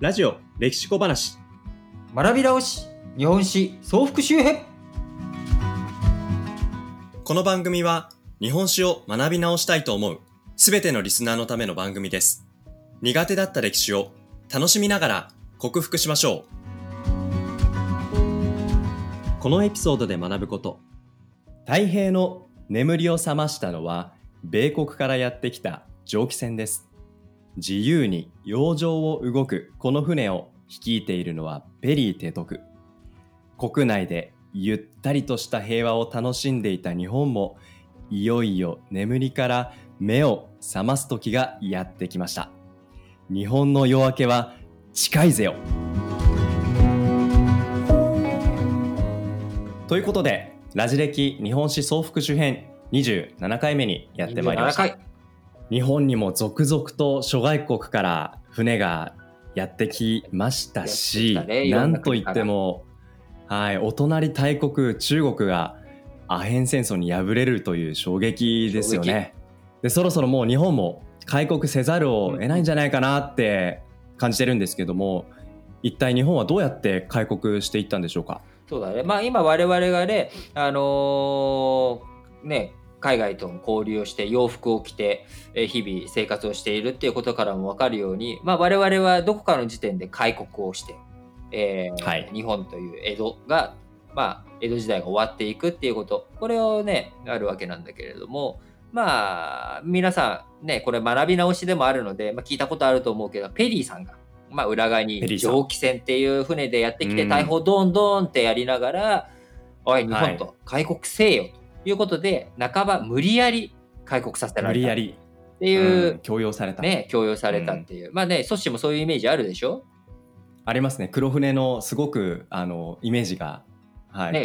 ラジオ歴史小話学び直し日本史総復習編。この番組は日本史を学び直したいと思うすべてのリスナーのための番組です。苦手だった歴史を楽しみながら克服しましょう。このエピソードで学ぶこと。太平の眠りを覚ましたのは米国からやってきた蒸気船です。自由に洋上を動くこの船を率いているのはペリー提督。国内でゆったりとした平和を楽しんでいた日本もいよいよ眠りから目を覚ます時がやってきました。日本の夜明けは近いぜよということで、ラジ歴日本史総復習編27回目にやってまいりました。日本にも続々と諸外国から船がやってきましたし、なんといっても、お隣大国中国がアヘン戦争に敗れるという衝撃ですよね。で、そろそろもう日本も開国せざるを得ないんじゃないかなって感じてるんですけども、一体日本はどうやって開国していったんでしょうか。そうだね、今我々がね、海外との交流をして洋服を着て日々生活をしているっていうことからも分かるように、我々はどこかの時点で開国をして、日本という江戸が、江戸時代が終わっていくっていうこと、これをねあるわけなんだけれども、皆さんねこれ学び直しでもあるので、聞いたことあると思うけど、ペリーさんが、裏側に蒸気船っていう船でやってきて大砲ドンドンってやりながら、おい日本と開国せよということで、半ば無理やり開国させられた。無理やりっていう、強要されたね、強要されたっていう、阻止もそういうイメージあるでしょ。ありますね。黒船のすごくイメージが、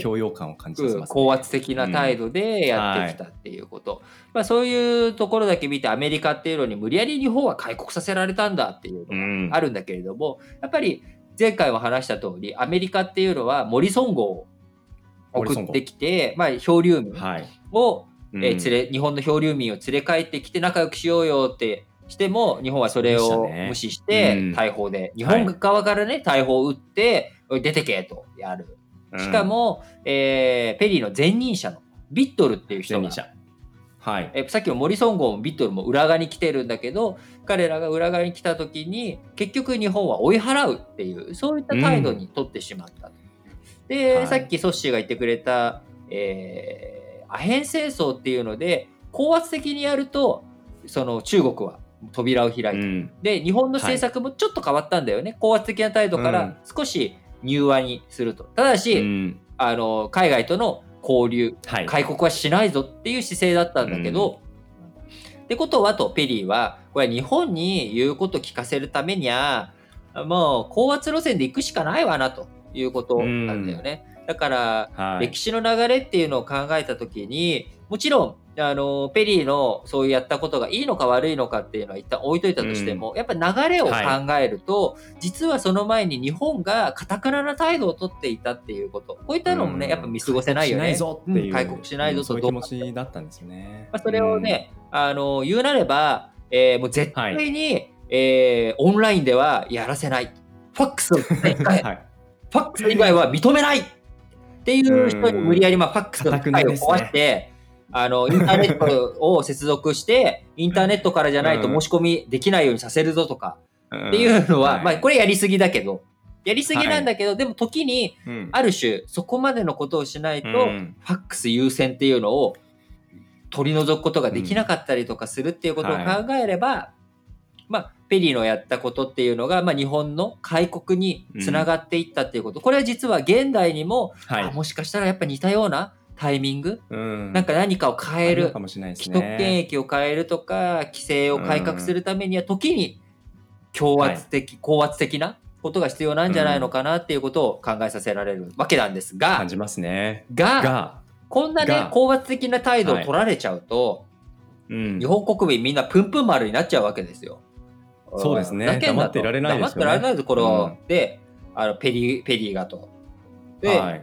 強要感を感じますね。高圧的な態度でやってきたっていうこと、そういうところだけ見て、アメリカっていうのに無理やり日本は開国させられたんだっていうのがあるんだけれども、やっぱり前回も話した通り、アメリカっていうのはモリソン号を送ってきて、漂流民を、日本の漂流民を連れ帰ってきて仲良くしようよってしても、日本はそれを無視して大砲で、日本側からね大砲を撃って出てけとやる。しかも、ペリーの前任者のビットルっていう人が、さっきのモリソン号もビットルも裏側に来てるんだけど、彼らが裏側に来た時に結局日本は追い払うっていう、そういった態度に取ってしまった。で、さっきソッシーが言ってくれた、アヘン戦争っていうので高圧的にやると、その中国は扉を開いた、で日本の政策もちょっと変わったんだよね、高圧的な態度から少し柔和にすると。ただし、海外との交流、開国はしないぞっていう姿勢だったんだけど、ってことはとペリーはこれ日本に言うこと聞かせるためにはもう高圧路線で行くしかないわなということなんだよね。だから、歴史の流れっていうのを考えたときに、もちろんペリーのそういうやったことがいいのか悪いのかっていうのは一旦置いといたとしても、やっぱり流れを考えると、実はその前に日本が堅苦な態度をとっていたっていうこと、こういったのもね、やっぱ見過ごせないよね。開国しないぞという気持ちだったんですよね。それをね、言うなれば、もう絶対に、オンラインではやらせない、ファックスをファックス以外は認めないっていう人に無理やり、ファックスの機械を壊して、インターネットを接続してインターネットからじゃないと申し込みできないようにさせるぞとかっていうのは、これやりすぎだけど、やりすぎなんだけど、でも時にある種そこまでのことをしないと、ファックス優先っていうのを取り除くことができなかったりとかするっていうことを考えれば、ペリーのやったことっていうのが、日本の開国につながっていったっていうこと、これは実は現代にも、もしかしたらやっぱ似たようなタイミング、なんか何かを変える、既得権益を変えるとか規制を改革するためには、時に高圧的なことが必要なんじゃないのかなっていうことを考えさせられるわけなんですが、感じますね。がこんなね高圧的な態度を取られちゃうと、日本国民みんなプンプン丸になっちゃうわけですよ。そうですね。黙ってられないですよね。黙ってられないところで、ペリーがと。で、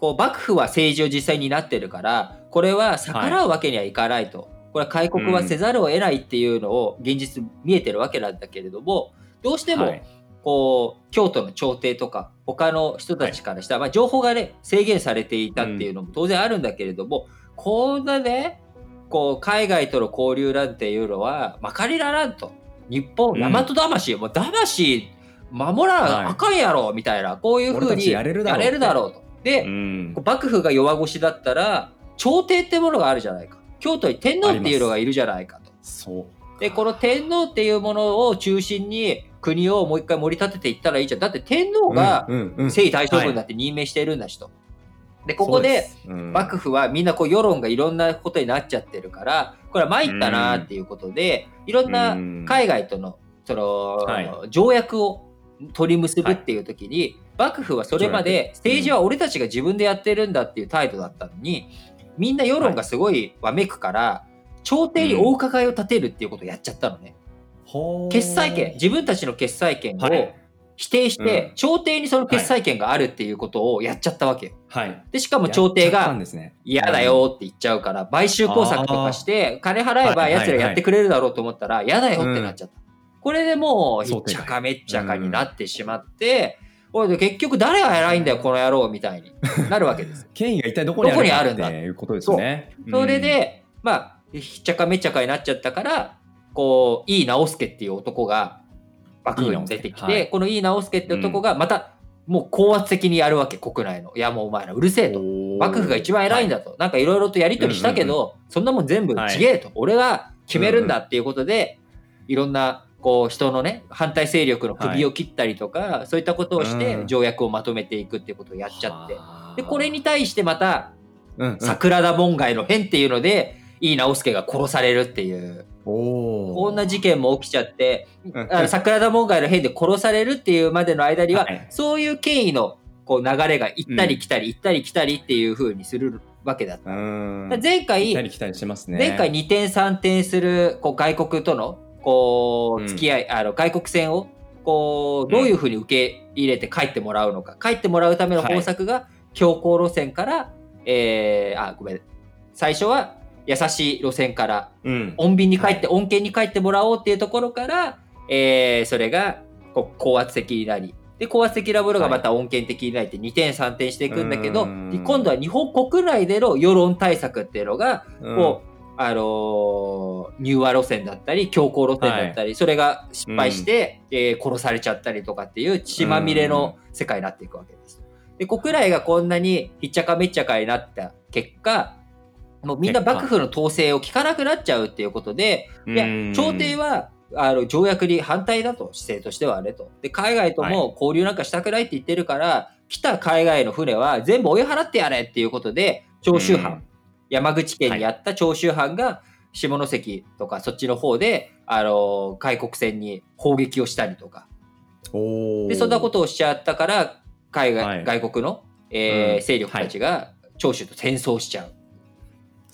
こう幕府は政治を実際になってるから、これは逆らうわけにはいかないと、これは開国はせざるを得ないっていうのを現実見えてるわけなんだけれども、どうしてもこう京都の朝廷とか他の人たちからしたら、はい、まあ、情報がね制限されていたっていうのも当然あるんだけれども、うん、こんなねこう海外との交流なんていうのはまかりならんと、日本大和魂、うん、もう魂守らなあかんやろ、はい、みたいな、こういう風にやれるだろうと。で、うん、幕府が弱腰だったら朝廷ってものがあるじゃないか、京都に天皇っていうのがいるじゃないかと。そうか。でこの天皇っていうものを中心に国をもう一回盛り立てていったらいいじゃん。だって天皇が征夷大将軍になって任命しているんだしと、はい。でここで幕府はみんなこう世論がいろんなことになっちゃってるから、これは参ったなっていうことで、いろんな海外とのその、はい、条約を取り結ぶっていう時に、はい、幕府はそれまで政治は俺たちが自分でやってるんだっていう態度だったのに、みんな世論がすごいわめくから、はい、朝廷にお伺いを立てるっていうことをやっちゃったのね。決裁権、自分たちの決裁権を否定して、はい、うん、朝廷にその決裁権があるっていうことをやっちゃったわけよ、はい。でしかも朝廷が嫌だよって言っちゃうから、買収工作とかして金払えば奴らやってくれるだろうと思ったら嫌だよってなっちゃった、うん、これでもうひっちゃかめっちゃかになってしまって、うん、おい結局誰が偉いんだよこの野郎みたいになるわけです権威が一体どこにあるんだっていうことですね。 それで、うん、まあひっちゃかめっちゃかになっちゃったから、こう井伊直弼っていう男が幕府に出てきて、はい、この井伊直弼って男がまたもう高圧的にやるわけ、国内の、いやもうお前らうるせえと、幕府が一番偉いんだと、はい、なんかいろいろとやり取りしたけど、うんうんうん、そんなもん全部違えと、はい、俺が決めるんだっていうことで、うんうん、いろんなこう人のね反対勢力の首を切ったりとか、はい、そういったことをして条約をまとめていくっていうことをやっちゃって、うん、でこれに対してまた、うんうん、桜田門外の変っていうので井伊直弼が殺されるっていう、おこんな事件も起きちゃって、うん、桜田門外の変で殺されるっていうまでの間には、はい、そういう権威のこう流れが行ったり来たり、うん、行ったり来たりっていう風にするわけだった。前回、行ったり来たりしてますね。前回2点3点するこう外国とのこう付き合い、うん、外国船をこうどういう風に受け入れて帰ってもらうのか、帰ってもらうための方策が強硬路線から、はい、ごめん最初は優しい路線から、うん、穏便に帰って、はい、穏健に帰ってもらおうっていうところから、それが高圧的になり、で高圧的なものがまた穏健的になって2点3点していくんだけど、はい、今度は日本国内での世論対策っていうのがこう、柔和路線だったり強硬路線だったり、はい、それが失敗して、殺されちゃったりとかっていう血まみれの世界になっていくわけです。で国内がこんなにひっちゃかめっちゃかになった結果、もうみんな幕府の統制を聞かなくなっちゃうっていうことで、いや朝廷は条約に反対だと、姿勢としてはねと。で海外とも交流なんかしたくないって言ってるから、はい、来た海外の船は全部追い払ってやれっていうことで、長州藩、山口県にあった長州藩が下関とかそっちの方で、開国船に砲撃をしたりとか、でそんなことをしちゃったから、はい、外国の、勢力たちが長州と戦争しちゃう。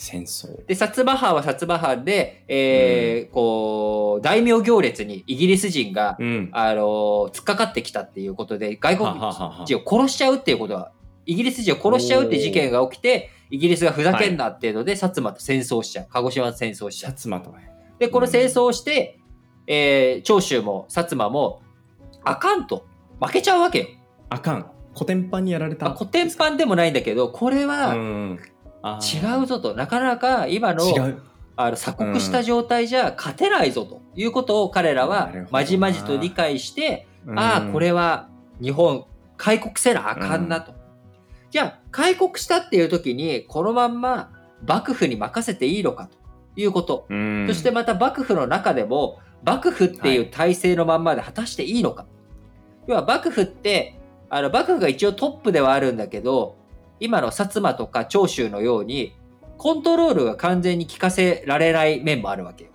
戦争で薩摩藩は薩摩藩で、こう大名行列にイギリス人が、突っかかってきたっていうことで、外国人を殺しちゃうっていうことは、イギリス人を殺しちゃうって事件が起きて、イギリスがふざけんなっていうので、はい、薩摩と戦争しちゃう、鹿児島と戦争しちゃう、薩摩と、でこの戦争をして、長州も薩摩もあかんと負けちゃうわけよ。あかん、コテンパンにやられた。コテンパンでもないんだけど、これは、違うぞと、なかなか今の鎖国した状態じゃ勝てないぞということを彼らはまじまじと理解して、ああこれは日本開国せなあかんなと、じゃあ開国したっていう時にこのまんま幕府に任せていいのかということ、そしてまた幕府の中でも幕府っていう体制のまんまで果たしていいのか、要は幕府って幕府が一応トップではあるんだけど、今の薩摩とか長州のようにコントロールが完全に効かせられない面もあるわけよ。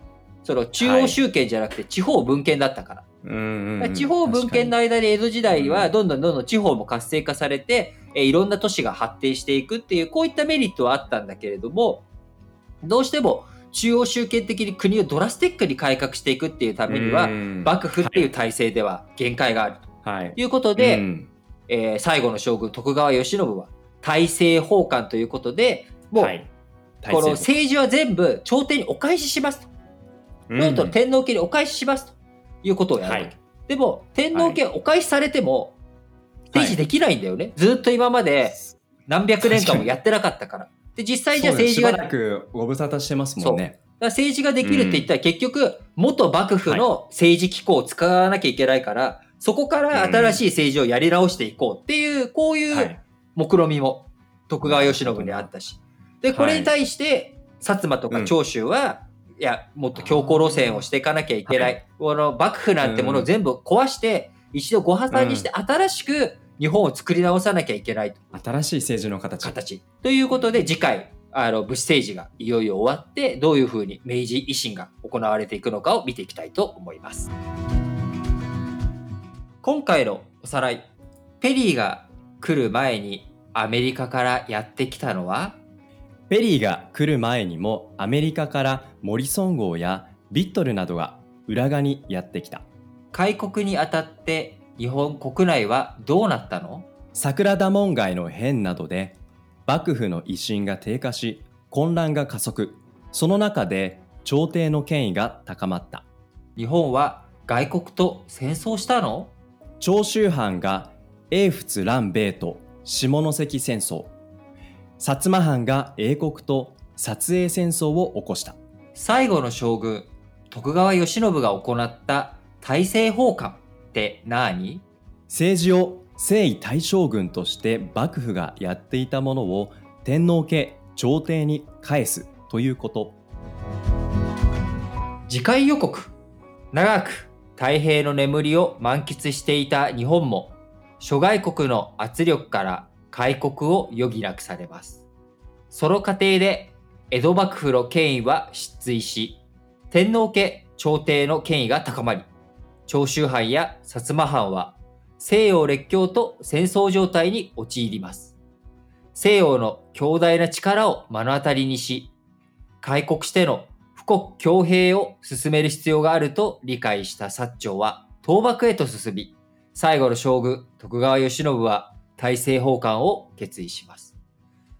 その中央集権じゃなくて地方分権だったから、はい、だから地方分権の間に江戸時代はどんどんどんどん地方も活性化されて、いろんな都市が発展していくっていう、こういったメリットはあったんだけれども、どうしても中央集権的に国をドラスティックに改革していくっていうためには幕府っていう体制では限界があるということで、はい、最後の将軍徳川慶喜は大政奉還ということで、もう、はい、この政治は全部朝廷にお返ししますと、京都の天皇家にお返ししますということをやるわけ、はい、でも天皇家お返しされても維持できないんだよね、はい、ずっと今まで何百年間もやってなかったから。で実際じゃあ政治がしばらくご無沙汰してますもんね。だから政治ができるって言ったら結局元幕府の政治機構を使わなきゃいけないから、はい、そこから新しい政治をやり直していこうっていうこういう目論みも徳川慶喜にあったし、でこれに対して薩摩とか長州は、うん、いやもっと強硬路線をしていかなきゃいけない、はい、この幕府なんてものを全部壊して、うん、一度ご破産にして新しく日本を作り直さなきゃいけないと、新しい政治の形ということで、次回武士政治がいよいよ終わってどういうふうに明治維新が行われていくのかを見ていきたいと思います。今回のおさらい、ペリーが来る前にアメリカからやってきたのは、ペリーが来る前にもアメリカからモリソン号やビットルなどが浦賀にやってきた。開国にあたって日本国内はどうなったの？桜田門外の変などで幕府の威信が低下し混乱が加速、その中で朝廷の権威が高まった。日本は外国と戦争したの？長州藩が英仏蘭米と下関戦争、薩摩藩が英国と薩英戦争を起こした。最後の将軍徳川慶喜が行った大政奉還って何？政治を征夷大将軍として幕府がやっていたものを天皇家朝廷に返すということ。次回予告、長く太平の眠りを満喫していた日本も諸外国の圧力から開国を余儀なくされます。その過程で江戸幕府の権威は失墜し、天皇家朝廷の権威が高まり、長州藩や薩摩藩は西洋列強と戦争状態に陥ります。西洋の強大な力を目の当たりにし、開国しての富国強兵を進める必要があると理解した薩長は倒幕へと進み、最後の将軍徳川慶喜は大政奉還を決意します。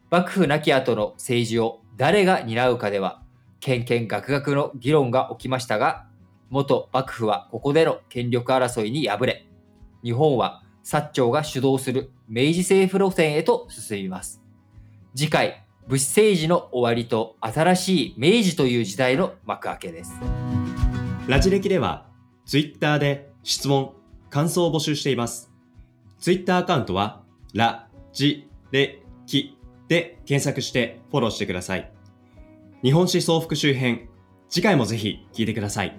幕府なき後の政治を誰が担うかではけんけんがくがくの議論が起きましたが、元幕府はここでの権力争いに敗れ、日本は薩長が主導する明治政府路線へと進みます。次回、武士政治の終わりと新しい明治という時代の幕開けです。ラジ歴ではツイッターで質問・感想を募集しています。ツイッターアカウントはラジレキで検索してフォローしてください。日本史総復習編、次回もぜひ聞いてください。